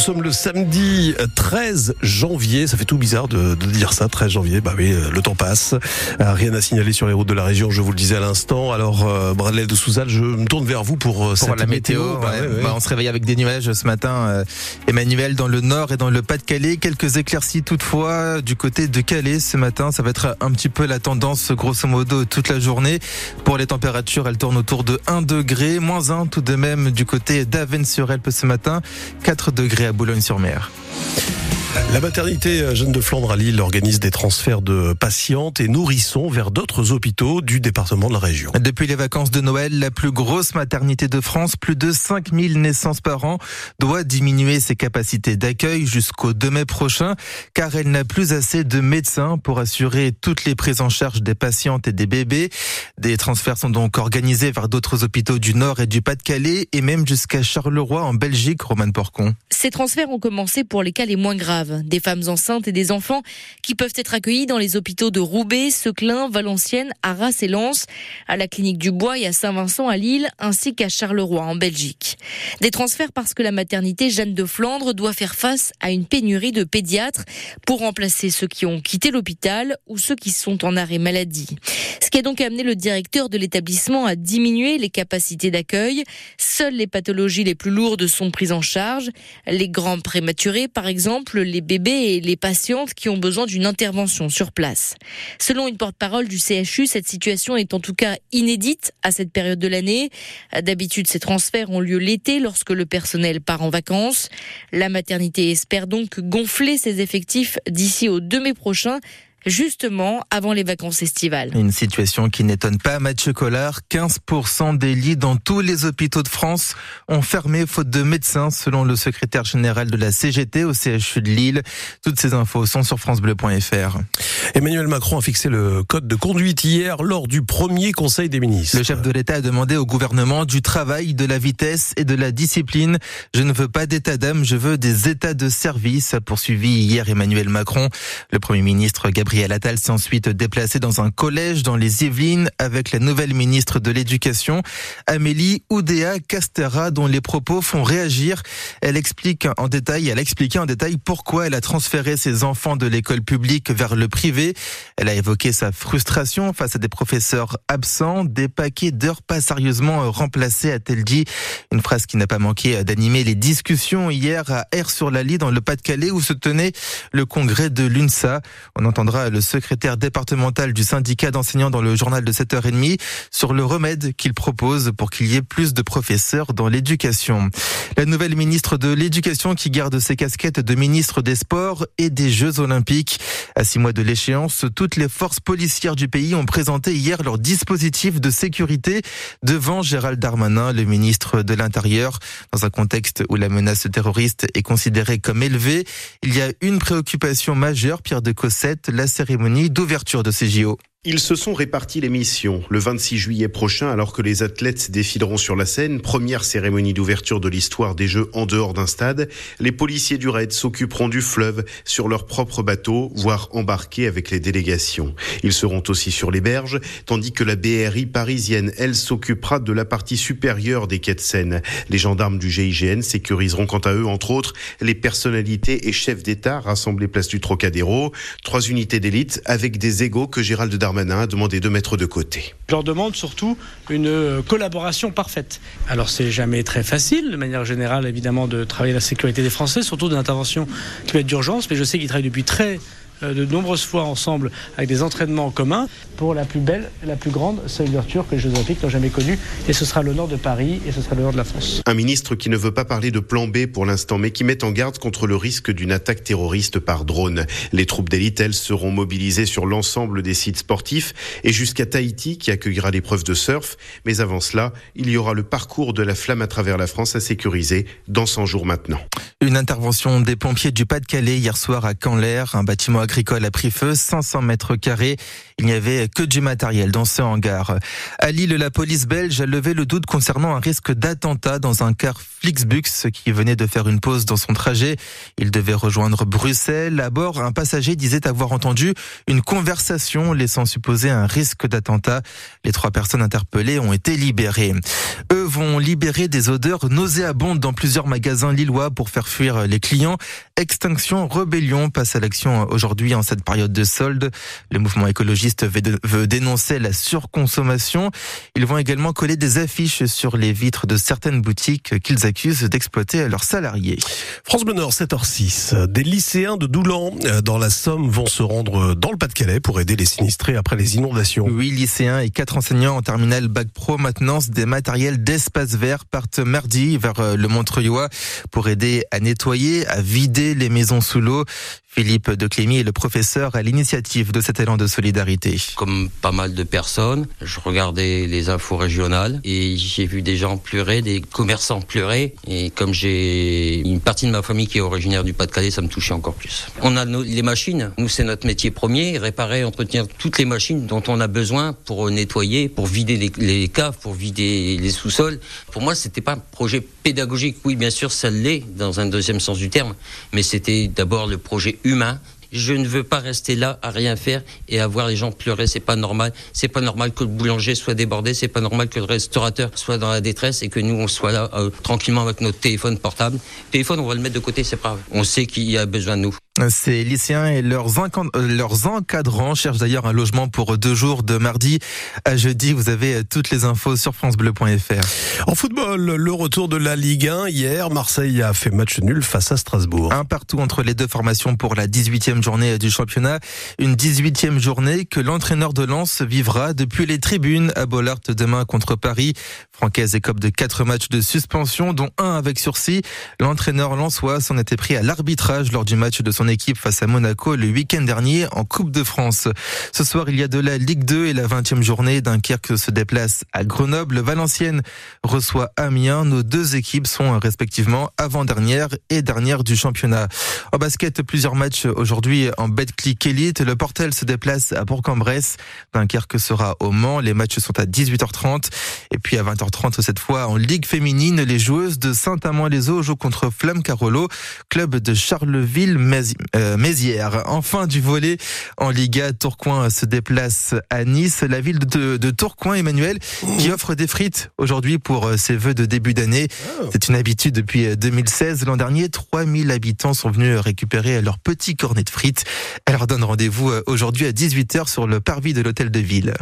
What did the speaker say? sommes le samedi 13 janvier. Ça fait tout bizarre de dire ça, 13 janvier. Bah oui, le temps passe. Rien à signaler sur les routes de la région, je vous le disais à l'instant. Alors, Bradley de Souzal, je me tourne vers vous pour cette la météo. Bah, on se réveille avec des nuages ce matin, Emmanuel, dans le nord et dans le Pas-de-Calais. Quelques éclaircies toutefois du côté de Calais ce matin. Ça va être un petit peu la tendance, grosso modo, toute la journée. Pour les températures, elles tournent autour de 1 degré, moins 1 tout de même du côté d'Avesnes-sur-Helpe ce matin, 4 degrés à Boulogne-sur-Mer. La maternité Jeanne de Flandre à Lille organise des transferts de patientes et nourrissons vers d'autres hôpitaux du département de la région. Depuis les vacances de Noël, la plus grosse maternité de France, plus de 5000 naissances par an, doit diminuer ses capacités d'accueil jusqu'au 2 mai prochain, car elle n'a plus assez de médecins pour assurer toutes les prises en charge des patientes et des bébés. Des transferts sont donc organisés vers d'autres hôpitaux du Nord et du Pas-de-Calais, et même jusqu'à Charleroi en Belgique, Romane Porcon. Ces transferts ont commencé pour les cas les moins graves. Des femmes enceintes et des enfants qui peuvent être accueillis dans les hôpitaux de Roubaix, Seclin, Valenciennes, Arras et Lens, à la clinique du Bois et à Saint-Vincent à Lille, ainsi qu'à Charleroi en Belgique. Des transferts parce que la maternité Jeanne de Flandre doit faire face à une pénurie de pédiatres pour remplacer ceux qui ont quitté l'hôpital ou ceux qui sont en arrêt maladie. Ce qui a donc amené le directeur de l'établissement à diminuer les capacités d'accueil. Seules les pathologies les plus lourdes sont prises en charge. Les grands prématurés, par exemple, les bébés et les patientes qui ont besoin d'une intervention sur place. Selon une porte-parole du CHU, cette situation est en tout cas inédite à cette période de l'année. D'habitude, ces transferts ont lieu l'été lorsque le personnel part en vacances. La maternité espère donc gonfler ses effectifs d'ici au 2 mai prochain, justement avant les vacances estivales. Une situation qui n'étonne pas Mathieu Collard. 15% des lits dans tous les hôpitaux de France ont fermé faute de médecins, selon le secrétaire général de la CGT au CHU de Lille. Toutes ces infos sont sur francebleu.fr. Emmanuel Macron a fixé le code de conduite hier lors du premier Conseil des ministres. Le chef de l'État a demandé au gouvernement du travail, de la vitesse et de la discipline. Je ne veux pas d'état d'âme, je veux des états de service, a poursuivi hier Emmanuel Macron. Le Premier ministre Gabriel Attal s'est ensuite déplacé dans un collège dans les Yvelines avec la nouvelle ministre de l'Éducation, Amélie Oudéa Castera, dont les propos font réagir. Elle a expliqué en détail pourquoi elle a transféré ses enfants de l'école publique vers le privé. Elle a évoqué sa frustration face à des professeurs absents, des paquets d'heures pas sérieusement remplacés, a-t-elle dit. Une phrase qui n'a pas manqué d'animer les discussions hier à Aire-sur-l'Allie dans le Pas-de-Calais où se tenait le congrès de l'UNSA. On entendra le secrétaire départemental du syndicat d'enseignants dans le journal de 7h30 sur le remède qu'il propose pour qu'il y ait plus de professeurs dans l'éducation. La nouvelle ministre de l'Éducation qui garde ses casquettes de ministre des Sports et des Jeux Olympiques. À 6 mois de l'échéance, toutes les forces policières du pays ont présenté hier leur dispositif de sécurité devant Gérald Darmanin, le ministre de l'Intérieur. Dans un contexte où la menace terroriste est considérée comme élevée, il y a une préoccupation majeure, Pierre de Cossette, la cérémonie d'ouverture de ces JO. Ils se sont répartis les missions. Le 26 juillet prochain, alors que les athlètes défileront sur la Seine, première cérémonie d'ouverture de l'histoire des Jeux en dehors d'un stade, les policiers du raid s'occuperont du fleuve sur leur propre bateau, voire embarqués avec les délégations. Ils seront aussi sur les berges, tandis que la BRI parisienne, elle, s'occupera de la partie supérieure des quais de Seine. Les gendarmes du GIGN sécuriseront quant à eux, entre autres, les personnalités et chefs d'État rassemblés place du Trocadéro. 3 unités d'élite avec des égaux que Gérald Darmanin a demandé de mettre de côté. Je leur demande surtout une collaboration parfaite. Alors c'est jamais très facile, de manière générale évidemment, de travailler la sécurité des Français, surtout de l'intervention qui peut être d'urgence, mais je sais qu'ils travaillent depuis de nombreuses fois ensemble avec des entraînements en commun pour la plus belle, la plus grande ouverture que les Jeux Olympiques n'ont jamais connue, et ce sera l'honneur de Paris et ce sera l'honneur de la France. Un ministre qui ne veut pas parler de plan B pour l'instant, mais qui met en garde contre le risque d'une attaque terroriste par drone. Les troupes d'élite, elles, seront mobilisées sur l'ensemble des sites sportifs et jusqu'à Tahiti qui accueillera l'épreuve de surf, mais avant cela, il y aura le parcours de la flamme à travers la France à sécuriser dans 100 jours maintenant. Une intervention des pompiers du Pas-de-Calais hier soir à Canlaire, un bâtiment agricole a pris feu, 500 mètres carrés. Il n'y avait que du matériel dans ce hangar. À Lille, la police belge a levé le doute concernant un risque d'attentat dans un car Flixbus qui venait de faire une pause dans son trajet. Il devait rejoindre Bruxelles. À bord, un passager disait avoir entendu une conversation laissant supposer un risque d'attentat. Les trois personnes interpellées ont été libérées. Eux vont libérer des odeurs nauséabondes dans plusieurs magasins lillois pour faire fuir les clients. Extinction Rébellion passe à l'action aujourd'hui en cette période de solde. Le mouvement écologiste veut dénoncer la surconsommation. Ils vont également coller des affiches sur les vitres de certaines boutiques qu'ils accusent d'exploiter à leurs salariés. France Bleu Nord, 7h06. Des lycéens de Doulan dans la Somme vont se rendre dans le Pas-de-Calais pour aider les sinistrés après les inondations. 8 lycéens et 4 enseignants en terminale Bac Pro maintenance des matériels d'espace vert partent mardi vers le Montreuilois pour aider à nettoyer, à vider les maisons sous l'eau. Philippe Declémy est le professeur à l'initiative de cet élan de solidarité. Comme pas mal de personnes, je regardais les infos régionales et j'ai vu des gens pleurer, des commerçants pleurer. Et comme j'ai une partie de ma famille qui est originaire du Pas-de-Calais, ça me touchait encore plus. On a les machines. Nous, c'est notre métier premier, réparer, entretenir toutes les machines dont on a besoin pour nettoyer, pour vider les caves, pour vider les sous-sols. Pour moi, c'était pas un projet pédagogique. Oui, bien sûr, ça l'est dans un deuxième sens du terme, mais c'était d'abord le projet humain. Je ne veux pas rester là à rien faire et à voir les gens pleurer, c'est pas normal. C'est pas normal que le boulanger soit débordé, c'est pas normal que le restaurateur soit dans la détresse et que nous on soit là tranquillement avec notre téléphone portable. Téléphone, on va le mettre de côté, c'est pas grave. On sait qu'il y a besoin de nous. Ces lycéens et leurs encadrants cherchent d'ailleurs un logement pour 2 jours de mardi à jeudi. Vous avez toutes les infos sur francebleu.fr. En football, le retour de la Ligue 1 hier. Marseille a fait match nul face à Strasbourg. 1-1 entre les deux formations pour la 18e journée du championnat. Une 18e journée que l'entraîneur de Lens vivra depuis les tribunes à Bollaert demain contre Paris. Franck Haise écope de 4 matchs de suspension, dont un avec sursis. L'entraîneur lensois s'en était pris à l'arbitrage lors du match de son équipe face à Monaco le week-end dernier en Coupe de France. Ce soir, il y a de la Ligue 2 et la 20e journée. Dunkerque se déplace à Grenoble. Valenciennes reçoit Amiens. Nos deux équipes sont respectivement avant-dernière et dernière du championnat. En basket, plusieurs matchs aujourd'hui en Betclic Elite. Le Portel se déplace à Bourg-en-Bresse. Dunkerque sera au Mans. Les matchs sont à 18h30. Et puis à 20h30, cette fois en Ligue féminine, les joueuses de Saint-Amand-les-Eaux jouent contre Flamme Carolo, club de Charleville-Mézières. Enfin, du volley en Liga, Tourcoing se déplace à Nice. La ville de Tourcoing, Emmanuel, qui offre des frites aujourd'hui pour ses vœux de début d'année. C'est une habitude depuis 2016. L'an dernier, 3000 habitants sont venus récupérer leur petit cornet de frites. Elle leur donne rendez-vous aujourd'hui à 18h sur le parvis de l'hôtel de ville.